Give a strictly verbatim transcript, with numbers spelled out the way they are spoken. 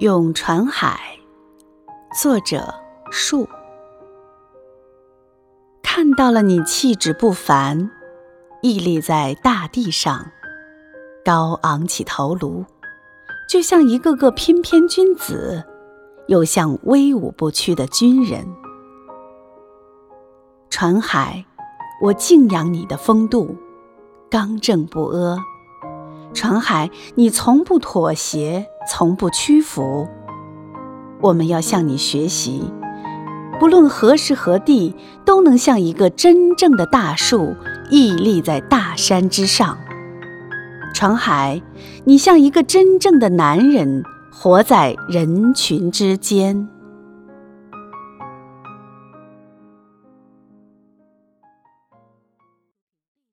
咏传海，作者树。看到了你气质不凡，屹立在大地上，高昂起头颅，就像一个个翩翩君子，又像威武不屈的军人。传海，我敬仰你的风度，刚正不阿。传海，你从不妥协，从不屈服。我们要向你学习，不论何时何地，都能像一个真正的大树，屹立在大山之上。传海，你像一个真正的男人，活在人群之间。